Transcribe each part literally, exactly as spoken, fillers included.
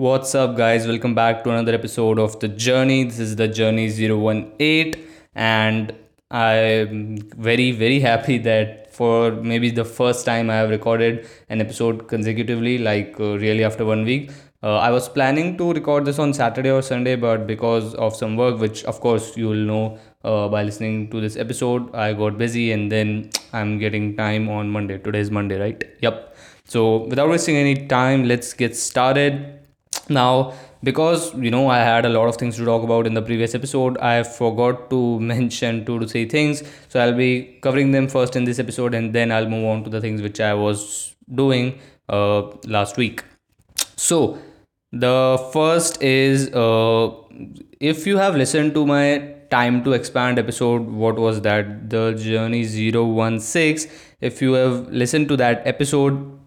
What's up guys, welcome back to another episode of The Journey. This is The Journey zero one eight and I'm very very happy that for maybe the first time I have recorded an episode consecutively, like uh, really after one week. Uh, I was planning to record this on Saturday or Sunday, but because of some work, which of course you will know uh, by listening to this episode, I got busy and then I'm getting time on Monday. Today is Monday, right? Yep. So without wasting any time, let's get started. Now, because you know I had a lot of things to talk about in the previous episode, I forgot to mention two to three things. So I'll be covering them first in this episode and then I'll move on to the things which I was doing uh, last week. So the first is uh, if you have listened to my Time to Expand episode, what was that? The Journey zero one six. If you have listened to that episode,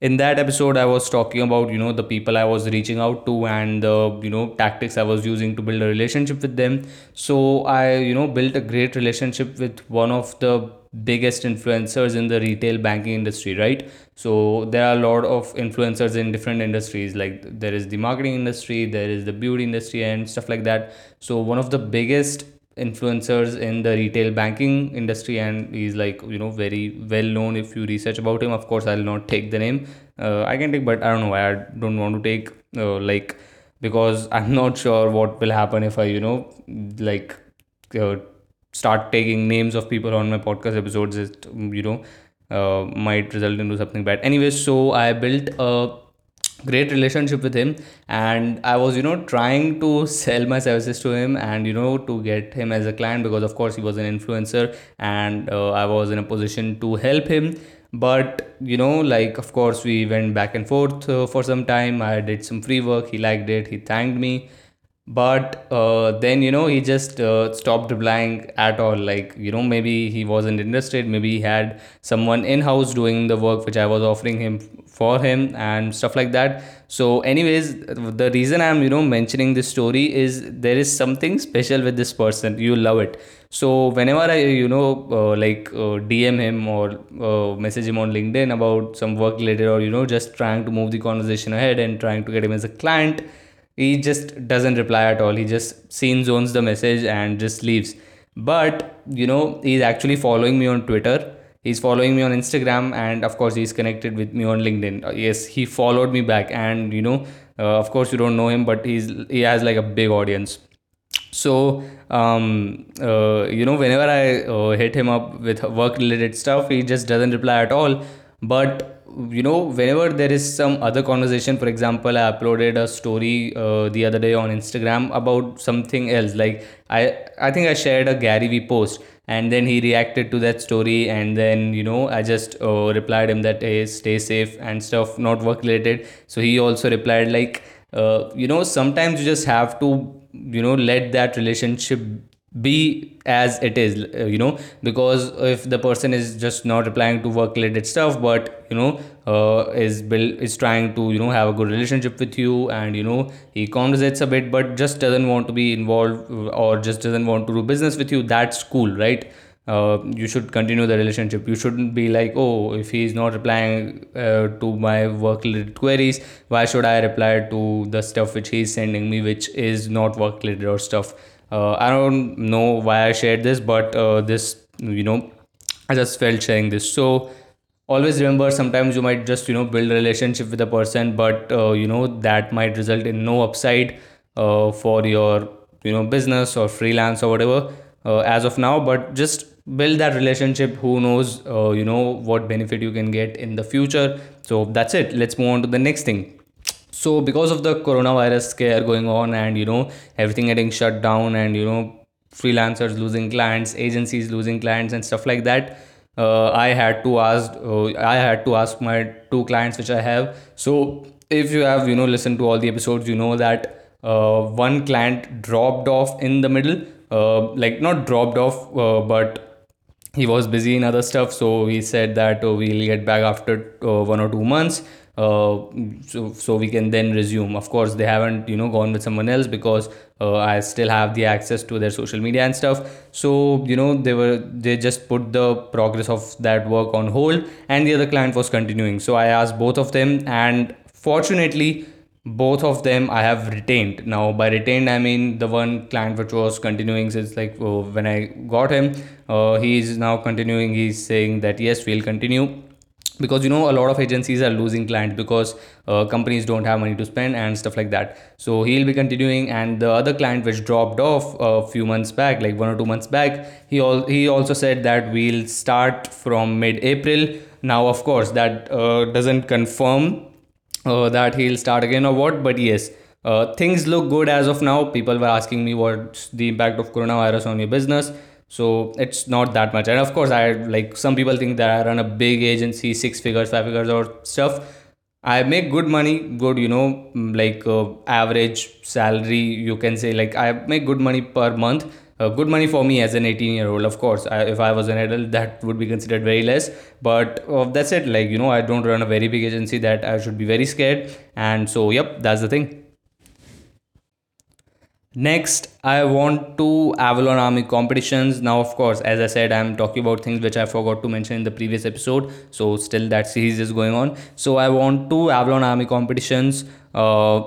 in that episode, I was talking about, you know, the people I was reaching out to and the, you know, tactics I was using to build a relationship with them. So I, you know, built a great relationship with one of the biggest influencers in the retail banking industry, right? So there are a lot of influencers in different industries, like there is the marketing industry, there is the beauty industry and stuff like that. So one of the biggest influencers in the retail banking industry, and he's like, you know, very well known if you research about him. Of course, I'll not take the name. Uh, I can take, but I don't know why I don't want to take uh, like, because I'm not sure what will happen if I, you know, like uh, start taking names of people on my podcast episodes. It, you know, uh, might result into something bad. Anyway, so I built a great relationship with him and I was, you know, trying to sell my services to him and, you know, to get him as a client, because of course he was an influencer and uh, I was in a position to help him. But, you know, like, of course we went back and forth uh, for some time. I did some free work. He liked it. He thanked me. But uh, then, you know, he just uh, stopped replying at all. Like, you know, maybe he wasn't interested. Maybe he had someone in-house doing the work which I was offering him for him and stuff like that. So anyways, the reason I'm, you know, mentioning this story is there is something special with this person. You love it. So whenever I, you know, uh, like uh, D M him or uh, message him on LinkedIn about some work related, or, you know, just trying to move the conversation ahead and trying to get him as a client, he just doesn't reply at all. He just scene zones the message and just leaves. But, you know, he's actually following me on Twitter. He's following me on Instagram. And of course, he's connected with me on LinkedIn. Yes, he followed me back. And, you know, uh, of course, you don't know him, but he's he has like a big audience. So, um, uh, you know, whenever I uh, hit him up with work related stuff, he just doesn't reply at all. But, you know, whenever there is some other conversation, for example, I uploaded a story uh, the other day on Instagram about something else. Like I, I think I shared a Gary Vee post and then he reacted to that story. And then, you know, I just uh, replied him that, hey, stay safe and stuff, not work related. So he also replied like, uh, you know, sometimes you just have to, you know, let that relationship be as it is, you know, because if the person is just not replying to work related stuff, but, you know, uh, is build is trying to, you know, have a good relationship with you and, you know, he conversates a bit, but just doesn't want to be involved or just doesn't want to do business with you, that's cool, right? Uh, you should continue the relationship. You shouldn't be like, oh, if he's not replying uh, to my work related queries, why should I reply to the stuff which he's sending me, which is not work related or stuff. Uh, I don't know why I shared this, but uh, this, you know, I just felt sharing this. So always remember, sometimes you might just, you know, build a relationship with a person, but, uh, you know, that might result in no upside uh, for your, you know, business or freelance or whatever uh, as of now. But just build that relationship. Who knows, uh, you know, what benefit you can get in the future. So that's it. Let's move on to the next thing. So because of the coronavirus scare going on and, you know, everything getting shut down and, you know, freelancers losing clients, agencies losing clients and stuff like that, uh, I had to ask, uh, I had to ask my two clients which I have. So if you have, you know, listened to all the episodes, you know that uh, one client dropped off in the middle, uh, like not dropped off, uh, but he was busy in other stuff, so he said that oh, we'll get back after uh, one or two months, uh, so so we can then resume. Of course, they haven't you know gone with someone else because uh, I still have the access to their social media and stuff. So you know they were they just put the progress of that work on hold, and the other client was continuing. So I asked both of them, and fortunately, both of them I have retained. Now by retained I mean the one client which was continuing since like oh, when I got him, uh, he is now continuing. He's saying that yes, we'll continue, because you know a lot of agencies are losing clients because uh, companies don't have money to spend and stuff like that. So he'll be continuing, and the other client which dropped off a few months back, like one or two months back, he all he also said that we'll start from mid-April. Now of course that uh, doesn't confirm Uh, that he'll start again or what, but yes, uh, things look good as of now. People were asking me what's the impact of coronavirus on your business, so it's not that much. And of course, I like some people think that I run a big agency, six figures, five figures or stuff. I make good money, good, you know, like uh, average salary, you can say. Like I make good money per month. Uh, good money for me as an eighteen year old, of course. I, if I was an adult, that would be considered very less, but uh, that's it. Like, you know, I don't run a very big agency that I should be very scared. And so, yep, that's the thing. Next, I want to Avalon Army competitions. Now, of course, as I said, I'm talking about things which I forgot to mention in the previous episode. So still that series is going on. So I want to Avalon Army competitions. Uh,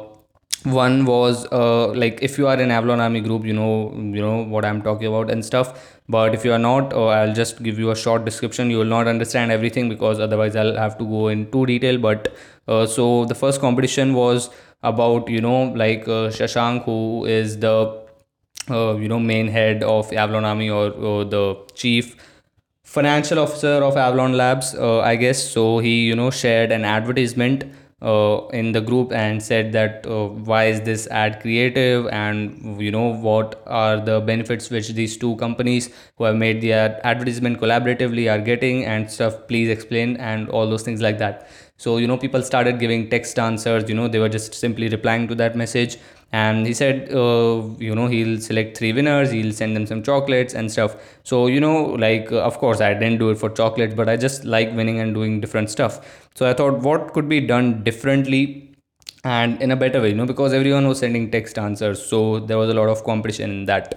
One was uh, like if you are in Avalon Army group, you know you know what I'm talking about and stuff. But if you are not, uh, I'll just give you a short description. You will not understand everything because otherwise I'll have to go in too detail. But uh, so the first competition was about you know like uh, Shashank, who is the uh, you know main head of Avalon Army, or, or the chief financial officer of Avalon Labs, uh, I guess. So he you know shared an advertisement Uh, in the group and said that uh, why is this ad creative, and you know what are the benefits which these two companies who have made the ad- advertisement collaboratively are getting and stuff, please explain, and all those things like that. So you know people started giving text answers, you know they were just simply replying to that message, and he said uh, you know he'll select three winners, he'll send them some chocolates and stuff. So you know like uh, of course I didn't do it for chocolates, but I just like winning and doing different stuff. So I thought what could be done differently and in a better way, you know because everyone was sending text answers, so there was a lot of competition in that.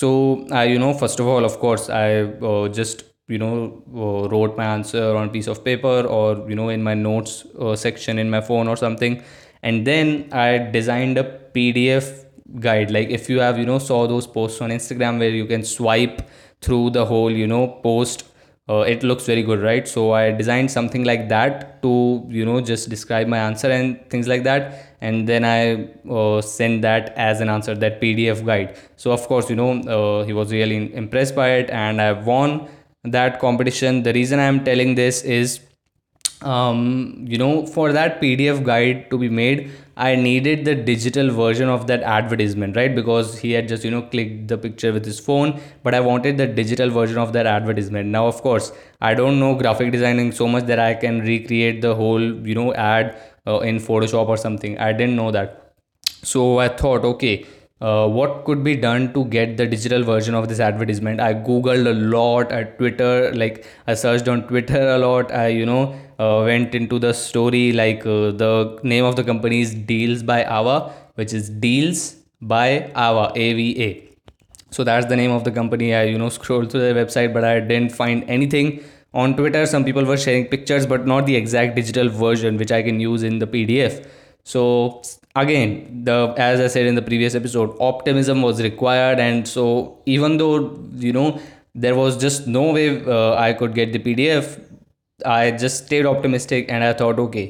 So I you know first of all, of course, I uh, just you know uh, wrote my answer on a piece of paper, or you know in my notes uh, section in my phone or something. And then I designed a P D F guide. Like if you have, you know, saw those posts on Instagram where you can swipe through the whole, you know, post, uh, it looks very good, right? So I designed something like that to, you know, just describe my answer and things like that. And then I uh, sent that as an answer, that P D F guide. So of course, you know, uh, he was really impressed by it, and I won that competition. The reason I'm telling this is um you know for that P D F guide to be made, I needed the digital version of that advertisement, right? Because he had just you know clicked the picture with his phone, but I wanted the digital version of that advertisement. Now of course I don't know graphic designing so much that I can recreate the whole you know ad uh, in Photoshop or something. I didn't know that. So I thought, okay, Uh, what could be done to get the digital version of this advertisement? I googled a lot at Twitter, like I searched on Twitter a lot. I, you know, uh, went into the story, like uh, the name of the company is DealsByAva, which is DealsByAva, A V A. So that's the name of the company. I, you know, scrolled through their website, but I didn't find anything. On Twitter, some people were sharing pictures, but not the exact digital version, which I can use in the P D F. So again, the as I said in the previous episode, optimism was required. And so even though you know there was just no way uh, I could get the P D F, I just stayed optimistic, and I thought, okay,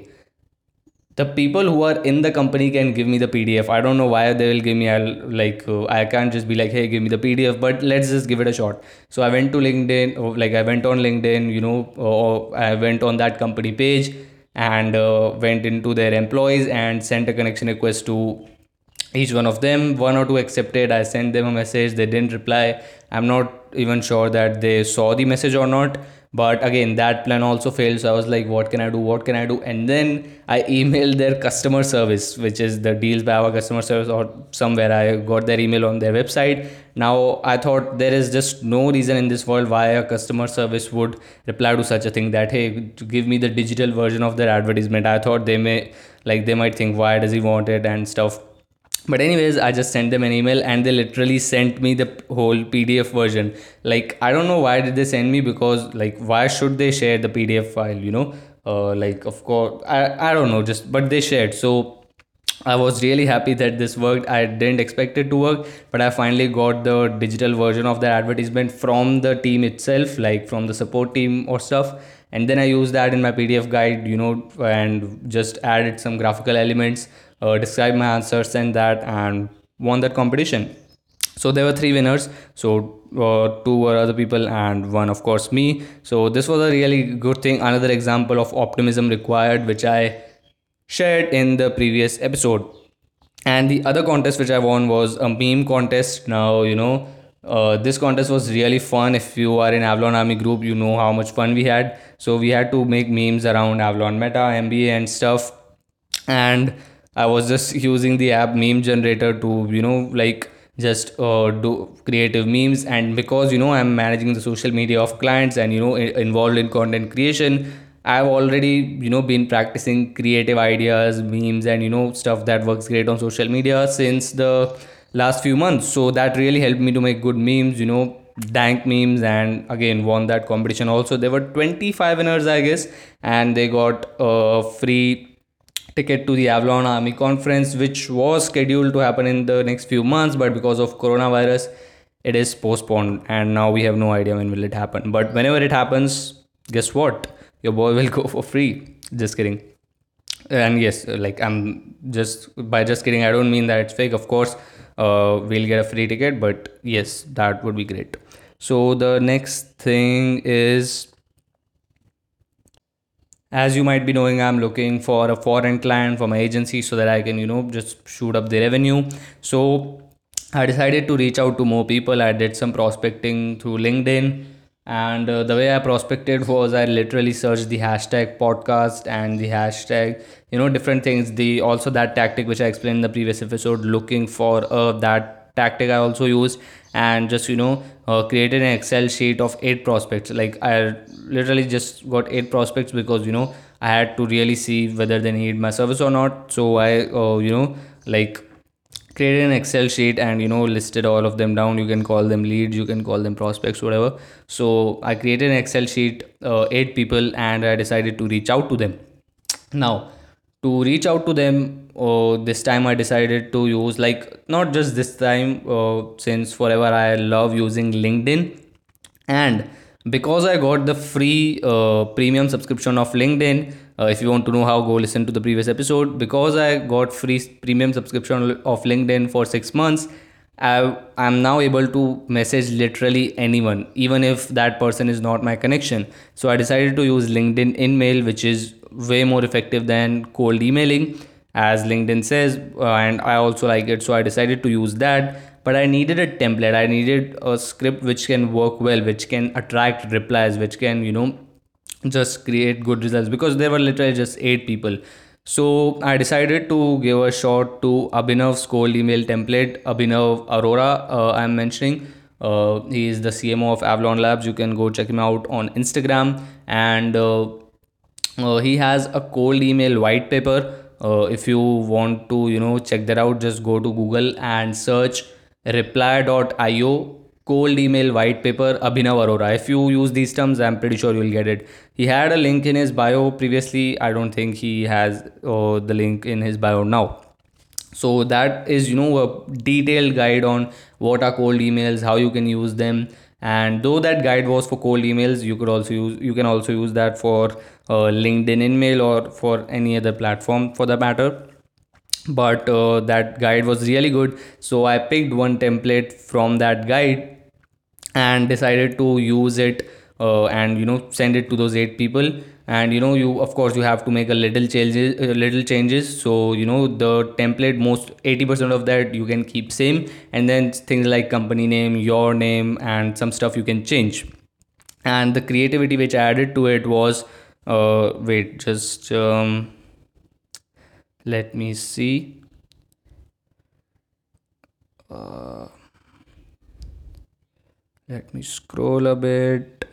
the people who are in the company can give me the P D F. I don't know why they will give me. I'll like uh, I can't just be like, hey, give me the P D F, but let's just give it a shot. So I went to LinkedIn, or like I went on LinkedIn, you know, or I went on that company page, and uh, went into their employees and sent a connection request to each one of them. One or two accepted. I sent them a message. They didn't reply. I'm not even sure that they saw the message or not, But again, that plan also failed. So I was like, what can I do? What can I do? And then I emailed their customer service, which is the DealsByAva customer service or somewhere. I got their email on their website. Now I thought there is just no reason in this world why a customer service would reply to such a thing that, hey, give me the digital version of their advertisement. I thought they may like they might think, why does he want it and stuff. But anyways, I just sent them an email and they literally sent me the whole P D F version. Like, I don't know why did they send me, because like, why should they share the P D F file, you know? Uh, like, of course, I, I don't know, just, but they shared. So I was really happy that this worked. I didn't expect it to work, but I finally got the digital version of the advertisement from the team itself, like from the support team or stuff. And then I used that in my P D F guide, you know, and just added some graphical elements, uh, describe my answer, send that, and won that competition. So there were three winners. So uh, two were other people and one, of course, me. So this was a really good thing. Another example of optimism required, which I shared in the previous episode. And the other contest which I won was a meme contest. Now, you know, uh, this contest was really fun. If you are in Avalon Army group, you know how much fun we had. So we had to make memes around Avalon Meta, M B A and stuff. And I was just using the app meme generator to, you know, like just uh, do creative memes. And because, you know, I'm managing the social media of clients and, you know, involved in content creation, I've already, you know, been practicing creative ideas, memes, and, you know, stuff that works great on social media since the last few months. So that really helped me to make good memes, you know, dank memes, and again won that competition also. There were twenty-five winners, I guess, and they got a free ticket to the Avalon Army conference, which was scheduled to happen in the next few months, but because of coronavirus, it is postponed, and now we have no idea when will it happen. But whenever it happens, guess what? Your boy will go for free. Just kidding. And yes, like I'm just by just kidding, I don't mean that it's fake. Of course, uh, we'll get a free ticket, but yes, that would be great. So the next thing is, as you might be knowing, I'm looking for a foreign client for my agency so that I can, you know, just shoot up the revenue. So I decided to reach out to more people. I did some prospecting through LinkedIn. And uh, the way I prospected was I literally searched the hashtag podcast and the hashtag, you know, different things. The also that tactic which I explained in the previous episode, looking for uh, that tactic I also used, and just, you know, uh, created an Excel sheet of eight prospects. Like I literally just got eight prospects because, you know, I had to really see whether they need my service or not. So I, uh, you know, like created an Excel sheet and, you know, listed all of them down. You can call them leads, you can call them prospects, whatever. So I created an Excel sheet, uh, eight people, and I decided to reach out to them. Now, to reach out to them, uh, this time I decided to use, like, not just this time, uh, since forever I love using LinkedIn. And because I got the free uh, premium subscription of LinkedIn, uh, if you want to know how, go listen to the previous episode. Because I got free premium subscription of LinkedIn for six months, I am now able to message literally anyone, even if that person is not my connection. So I decided to use LinkedIn InMail, which is way more effective than cold emailing, as LinkedIn says, uh, and I also like it. So I decided to use that. But I needed a template, I needed a script which can work well, which can attract replies, which can, you know, just create good results, because there were literally just eight people. So I decided to give a shot to Abhinav's cold email template, Abhinav Arora, uh, I'm mentioning. Uh, he is the C M O of Avalon Labs. You can go check him out on Instagram. And uh, uh, he has a cold email white paper. Uh, if you want to, you know, check that out, just go to Google and search reply dot i o cold email white paper Abhinav Arora. If you use these terms, I'm pretty sure you'll get it. He had a link in his bio previously. I don't think he has uh, the link in his bio now. So that is, you know, a detailed guide on what are cold emails, how you can use them. And though that guide was for cold emails, you could also use, you can also use that for uh, LinkedIn InMail or for any other platform for that matter. But uh, that guide was really good. So I picked one template from that guide and decided to use it uh, and, you know, send it to those eight people. And, you know, you, of course, you have to make a little changes, uh, little changes. So, you know, the template, most eighty percent of that you can keep same. And then things like company name, your name, and some stuff you can change. And the creativity which I added to it was, uh, wait, just um, let me see. Uh, let me scroll a bit.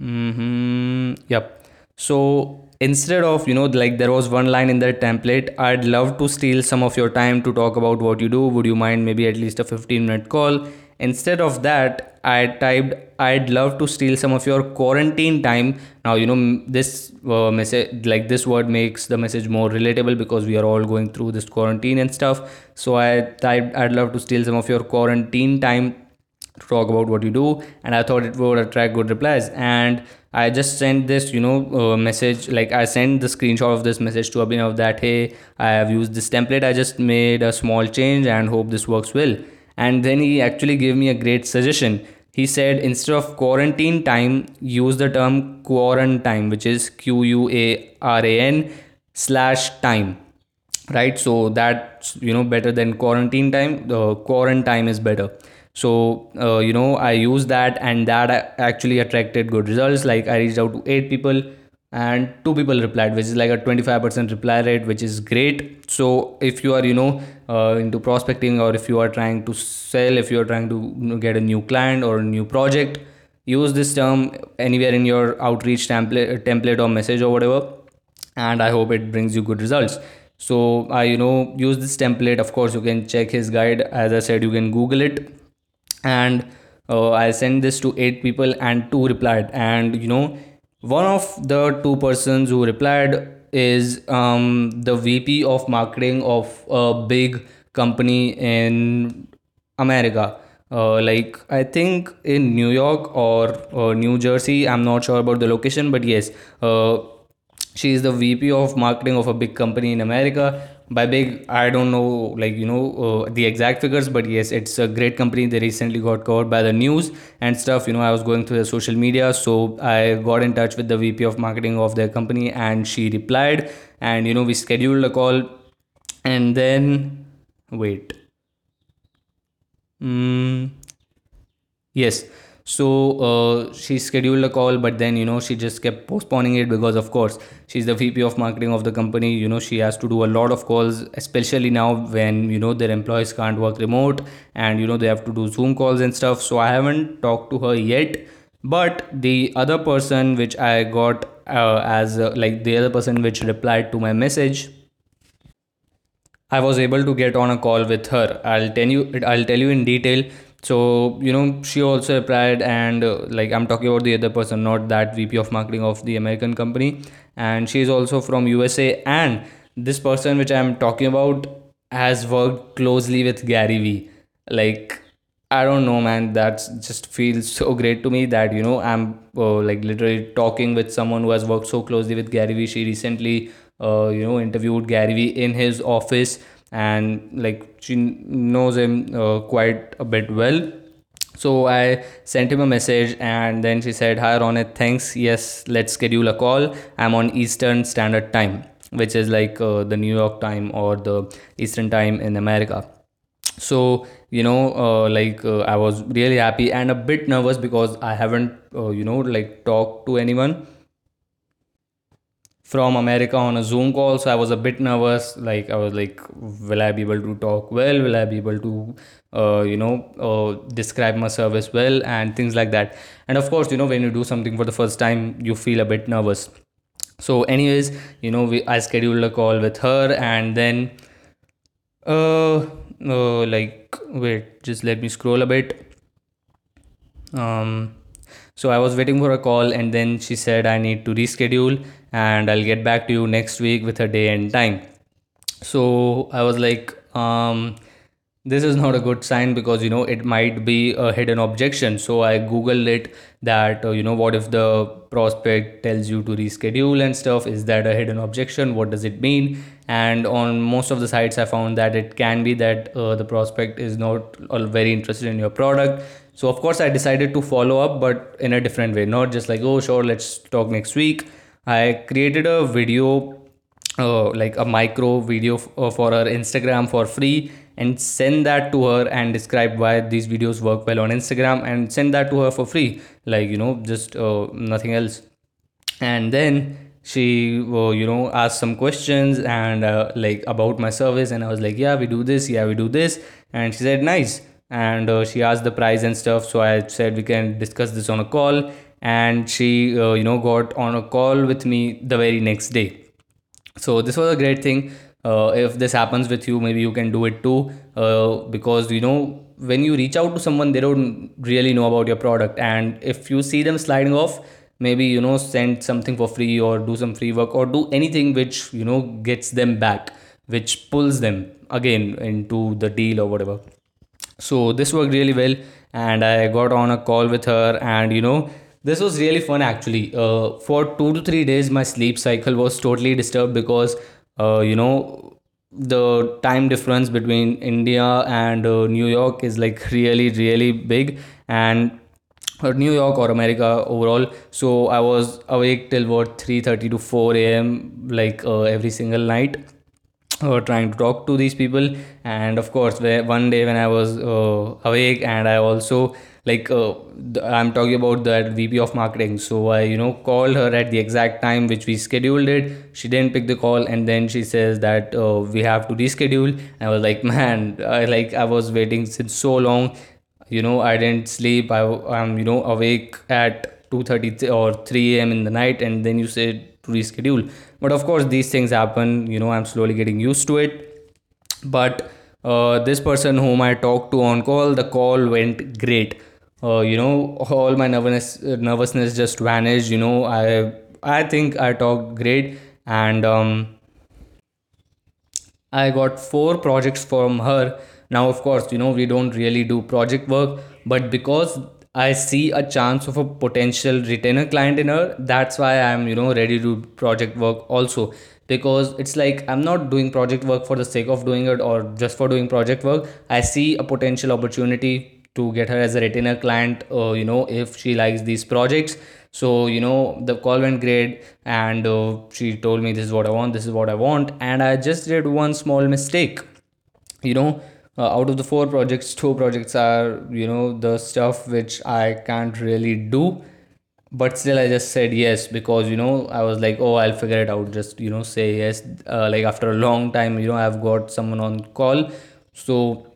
Mm-hmm. Yep. So instead of, you know, like there was one line in the template, I'd love to steal some of your time to talk about what you do. Would you mind maybe at least a fifteen minute call? Instead of that, I typed, I'd love to steal some of your quarantine time. Now, you know, this uh, message, like this word makes the message more relatable because we are all going through this quarantine and stuff. So I typed, I'd love to steal some of your quarantine time to talk about what you do. And I thought it would attract good replies. And I just sent this, you know, uh, message, like I sent the screenshot of this message to Abhinav that, hey, I have used this template. I just made a small change and hope this works well. And then he actually gave me a great suggestion. He said, instead of quarantine time, use the term quarantine, which is Q U A R A N slash time, right? So that's, you know, better than quarantine time. The quarantine is better. So, uh, you know, I used that and that actually attracted good results. Like I reached out to eight people and two people replied, which is like a twenty-five percent reply rate, which is great. So if you are, you know, uh, into prospecting, or if you are trying to sell, if you are trying to get a new client or a new project, use this term anywhere in your outreach template, template or message or whatever. And I hope it brings you good results. So I, uh, you know, use this template. Of course, you can check his guide. As I said, you can Google it. And uh, I sent this to eight people and two replied. And you know, one of the two persons who replied is um, the V P of marketing of a big company in America. Uh, like I think in New York or uh, New Jersey. I'm not sure about the location, but yes, uh, she is the V P of marketing of a big company in America. By big, I don't know, like, you know, uh, the exact figures, but yes, it's a great company. They recently got covered by the news and stuff. You know, I was going through their social media, so I got in touch with the V P of marketing of their company and she replied, and, you know, we scheduled a call. And then wait. Mm, yes. So uh, she scheduled a call, but then, you know, she just kept postponing it because, of course, she's the V P of marketing of the company. You know, she has to do a lot of calls, especially now when, you know, their employees can't work remote and, you know, they have to do Zoom calls and stuff. So I haven't talked to her yet. But the other person which I got uh, as uh, like the other person which replied to my message, I was able to get on a call with her. I'll tell you, I'll tell you in detail. So, you know, she also replied, and uh, like I'm talking about the other person, not that V P of marketing of the American company. And she is also from U S A. And this person, which I'm talking about, has worked closely with Gary Vee. Like, I don't know, man, that just feels so great to me that, you know, I'm uh, like literally talking with someone who has worked so closely with Gary Vee. She recently, uh, you know, interviewed Gary Vee in his office. And like she knows him uh, quite a bit well. So I sent him a message and then she said, hi Ronit, thanks. Yes, let's schedule a call. I'm on Eastern Standard Time, which is like uh, the New York time or the Eastern time in America. So, you know, uh, like uh, I was really happy and a bit nervous because I haven't, uh, you know, like talked to anyone from America on a Zoom call. So I was a bit nervous. Like I was like, will I be able to talk well? Will I be able to, uh, you know, uh, describe my service well and things like that. And of course, you know, when you do something for the first time, you feel a bit nervous. So anyways, you know, we, I scheduled a call with her and then, uh, uh, like, wait, just let me scroll a bit. Um, So I was waiting for a call and then she said, I need to reschedule and I'll get back to you next week with a day and time. So I was like, um, this is not a good sign because, you know, it might be a hidden objection. So I Googled it that, uh, you know, what if the prospect tells you to reschedule and stuff? Is that a hidden objection? What does it mean? And on most of the sites, I found that it can be that uh, the prospect is not very interested in your product. So of course I decided to follow up, but in a different way, not just like, oh, sure, let's talk next week. I created a video, uh, like a micro video f- for her Instagram for free. and send that to her and describe why these videos work well on Instagram, and send that to her for free, like, you know, just uh, nothing else. And then she uh, you know, asked some questions and uh, like about my service, and I was like, yeah, we do this, yeah, we do this. And she said nice, and uh, she asked the price and stuff. So I said we can discuss this on a call, and she uh, you know, got on a call with me the very next day. So this was a great thing. Uh, if this happens with you, maybe you can do it too, uh, because, you know, when you reach out to someone, they don't really know about your product, and if you see them sliding off, maybe, you know, send something for free or do some free work or do anything which, you know, gets them back, which pulls them again into the deal or whatever. So this worked really well, and I got on a call with her, and, you know, this was really fun actually. Uh, for two to three days, my sleep cycle was totally disturbed because, uh, you know, the time difference between India and uh, New York is like really, really big, and or New York or America overall. So I was awake till what three thirty to four a.m. like uh, every single night, uh, trying to talk to these people. And of course, where one day when I was uh, awake, and I also like uh, I'm talking about that V P of marketing. So I, you know, called her at the exact time which we scheduled it. She didn't pick the call, and then she says that uh, we have to reschedule. And I was like, man, I like I was waiting since so long. You know, I didn't sleep. I am, you know, awake at two thirty or three a.m. in the night, and then you say to reschedule. But of course, these things happen. You know, I'm slowly getting used to it. But uh, this person whom I talked to on call, the call went great. Uh, you know, all my nervousness nervousness just vanished. You know, I I think I talked great, and um, I got four projects from her. Now, of course, you know, we don't really do project work, but because I see a chance of a potential retainer client in her, that's why I'm, you know, ready to do project work also, because it's like I'm not doing project work for the sake of doing it or just for doing project work. I see a potential opportunity to get her as a retainer client, uh, you know, if she likes these projects. So, you know, the call went great, and uh, she told me this is what I want, this is what I want. And I just did one small mistake, you know. Uh, out of the four projects, two projects are, you know, the stuff which I can't really do, but still I just said yes, because, you know, I was like, oh, I'll figure it out, just, you know, say yes. Uh, like after a long time, you know, I've got someone on call, so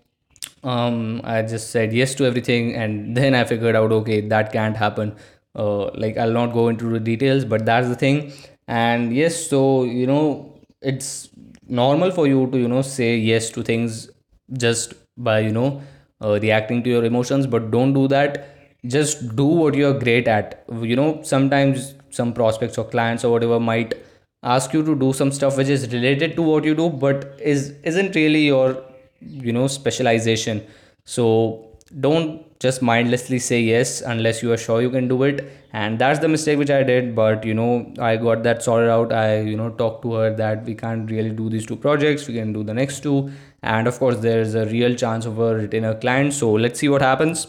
um I just said yes to everything, and then I figured out, okay, that can't happen. Uh, like I'll not go into the details, but that's the thing. And yes, so, you know, it's normal for you to, you know, say yes to things just by, you know, uh, reacting to your emotions, but don't do that. Just do what you're great at. You know, sometimes some prospects or clients or whatever might ask you to do some stuff which is related to what you do, but is isn't really your, you know, specialization. So don't just mindlessly say yes unless you are sure you can do it. And that's the mistake which I did, but, you know, I got that sorted out. I, you know, talked to her that we can't really do these two projects, we can do the next two, and of course there's a real chance of a retainer client, so let's see what happens.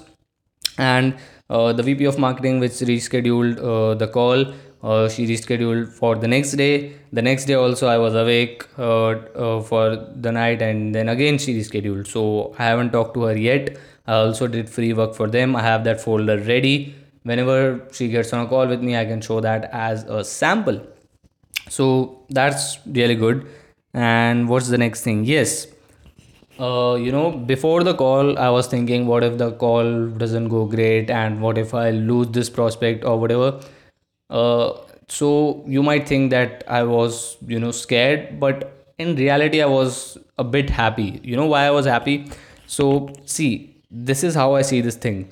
And uh, the V P of marketing, which rescheduled uh, the call, uh, she rescheduled for the next day. The next day also I was awake uh, uh, for the night, and then again she rescheduled. So I haven't talked to her yet. I also did free work for them. I have that folder ready. Whenever she gets on a call with me, I can show that as a sample. So that's really good. And what's the next thing? Yes, uh, you know, before the call, I was thinking, what if the call doesn't go great, and what if I lose this prospect or whatever? Uh, so you might think that I was, you know, scared, but in reality, I was a bit happy. You know why I was happy? So see, this is how I see this thing.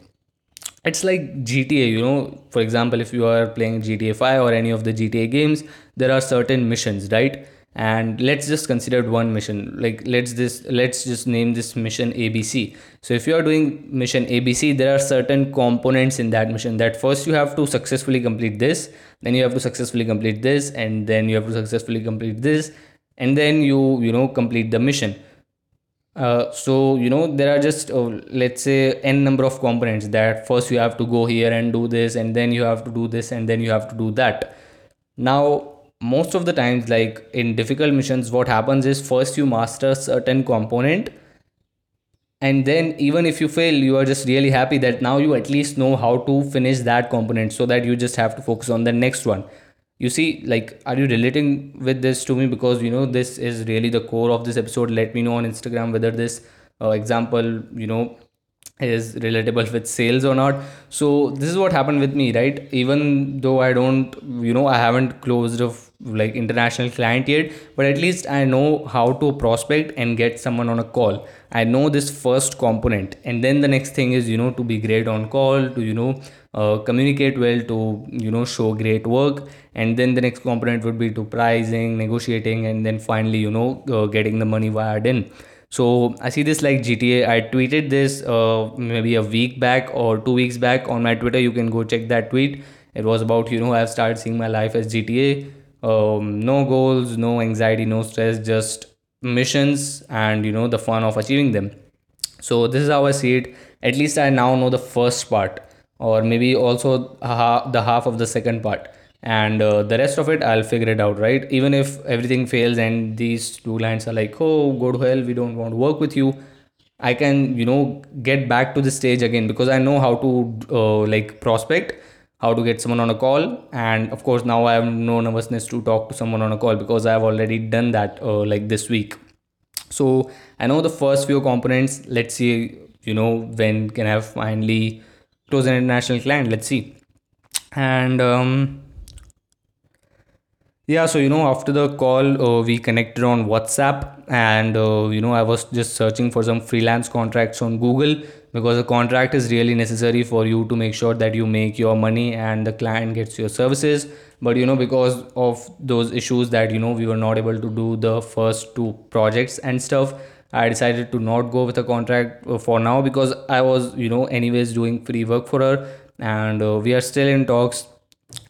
It's like G T A, you know, for example, if you are playing G T A five or any of the G T A games, there are certain missions, right? And let's just consider one mission. Like let's this let's just name this mission A B C. So if you are doing mission A B C, there are certain components in that mission that first you have to successfully complete this, then you have to successfully complete this, and then you have to successfully complete this, and then you, you know, complete the mission. Uh, so, you know, there are just uh, let's say n number of components that first you have to go here and do this, and then you have to do this, and then you have to do that. Now, most of the times, like in difficult missions, what happens is first you master certain component, And then even if you fail, you are just really happy that now you at least know how to finish that component, so that you just have to focus on the next one. You see, like, are you relating with this to me? Because, you know, this is really the core of this episode. Let me know on Instagram whether this uh, example, you know, is relatable with sales or not. So this is what happened with me, right? Even though I don't, you know, I haven't closed a f- like international client yet, but at least I know how to prospect and get someone on a call. I know this first component, and then the next thing is, you know, to be great on call, to, you know, uh, communicate well, to, you know, show great work. And then the next component would be to pricing, negotiating, and then finally, you know, uh, getting the money wired in. So I see this like G T A. I tweeted this uh, maybe a week back or two weeks back on my Twitter. You can go check that tweet. It was about, you know, I've started seeing my life as G T A. Um, no goals, no anxiety, no stress, just missions and, you know, the fun of achieving them. So this is how I see it. At least I now know the first part, or maybe also ha- the half of the second part. And uh, the rest of it, I'll figure it out, right? Even if everything fails and these two clients are like, oh, go to hell, we don't want to work with you, I can, you know, get back to the stage again, because I know how to uh, like prospect, how to get someone on a call. And of course, now I have no nervousness to talk to someone on a call, because I've already done that uh, like this week. So I know the first few components. Let's see, you know, when can I finally close an international client? Let's see. And, um, yeah, so, you know, after the call, uh, we connected on WhatsApp, and, uh, you know, I was just searching for some freelance contracts on Google, because a contract is really necessary for you to make sure that you make your money and the client gets your services. But, you know, because of those issues that, you know, we were not able to do the first two projects and stuff, I decided to not go with a contract for now, because I was, you know, anyways doing free work for her, and uh, we are still in talks.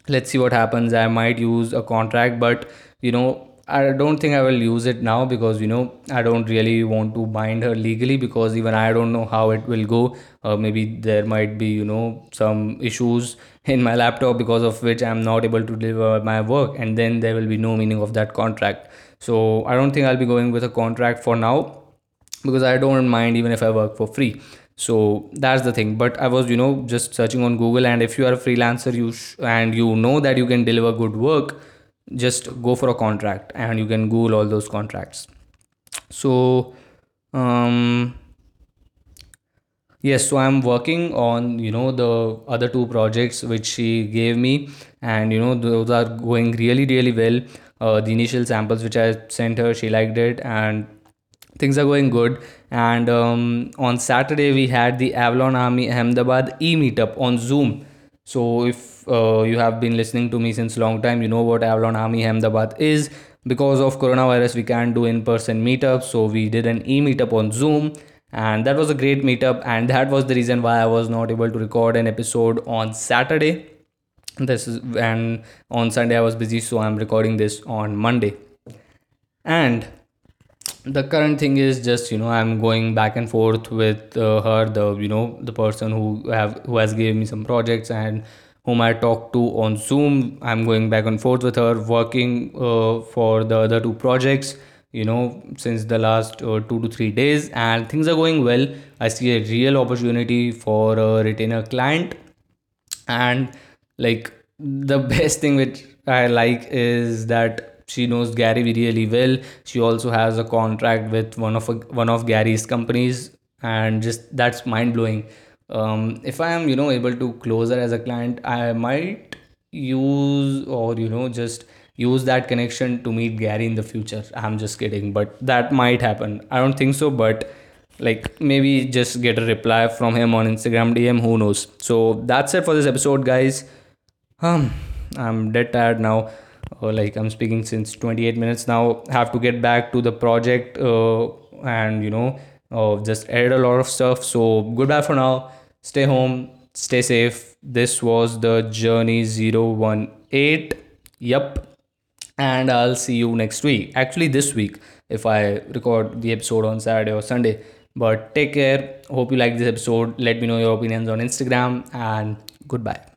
Let's see what happens. I might use a contract, but, you know, I don't think I will use it now, because, you know, I don't really want to bind her legally, because even I don't know how it will go. Uh, maybe there might be, you know, some issues in my laptop, because of which I'm not able to deliver my work, and then there will be no meaning of that contract. So I don't think I'll be going with a contract for now, because I don't mind even if I work for free. So that's the thing. But I was, you know, just searching on Google, and if you are a freelancer, you sh- and you know that you can deliver good work, just go for a contract, and you can Google all those contracts. So um yes, so I'm working on, you know, the other two projects which she gave me, and, you know, those are going really really well. Uh, the initial samples which I sent her, she liked it, and things are going good. And um, on Saturday, we had the Avalon Army Ahmedabad e-meetup on Zoom. So if uh, you have been listening to me since a long time, you know what Avalon Army Ahmedabad is. Because of coronavirus, we can't do in-person meetups. So we did an e-meetup on Zoom, and that was a great meetup. And that was the reason why I was not able to record an episode on Saturday. This is, and on Sunday I was busy, so I'm recording this on Monday. And the current thing is just, you know, I'm going back and forth with uh, her, the, you know, the person who have who has given me some projects and whom I talked to on Zoom. I'm going back and forth with her, working uh, for the other two projects, you know, since the last uh, two to three days, and things are going well. I see a real opportunity for a retainer client, and like the best thing which I like is that she knows Gary Vee really well. She also has a contract with one of a, one of Gary's companies, and just that's mind blowing. Um, if I am, you know, able to close her as a client, I might use, or, you know, just use that connection to meet Gary in the future. I'm just kidding, but that might happen. I don't think so, but like maybe just get a reply from him on Instagram D M. Who knows? So that's it for this episode, guys. Um, I'm dead tired now. Uh, like I'm speaking since twenty-eight minutes now. Have to get back to the project uh, and, you know, uh, just edit a lot of stuff. So goodbye for now. Stay home, stay safe. This was the Journey zero one eight. Yep. And I'll see you next week. Actually, this week, if I record the episode on Saturday or Sunday. But take care. Hope you like this episode. Let me know your opinions on Instagram, and goodbye.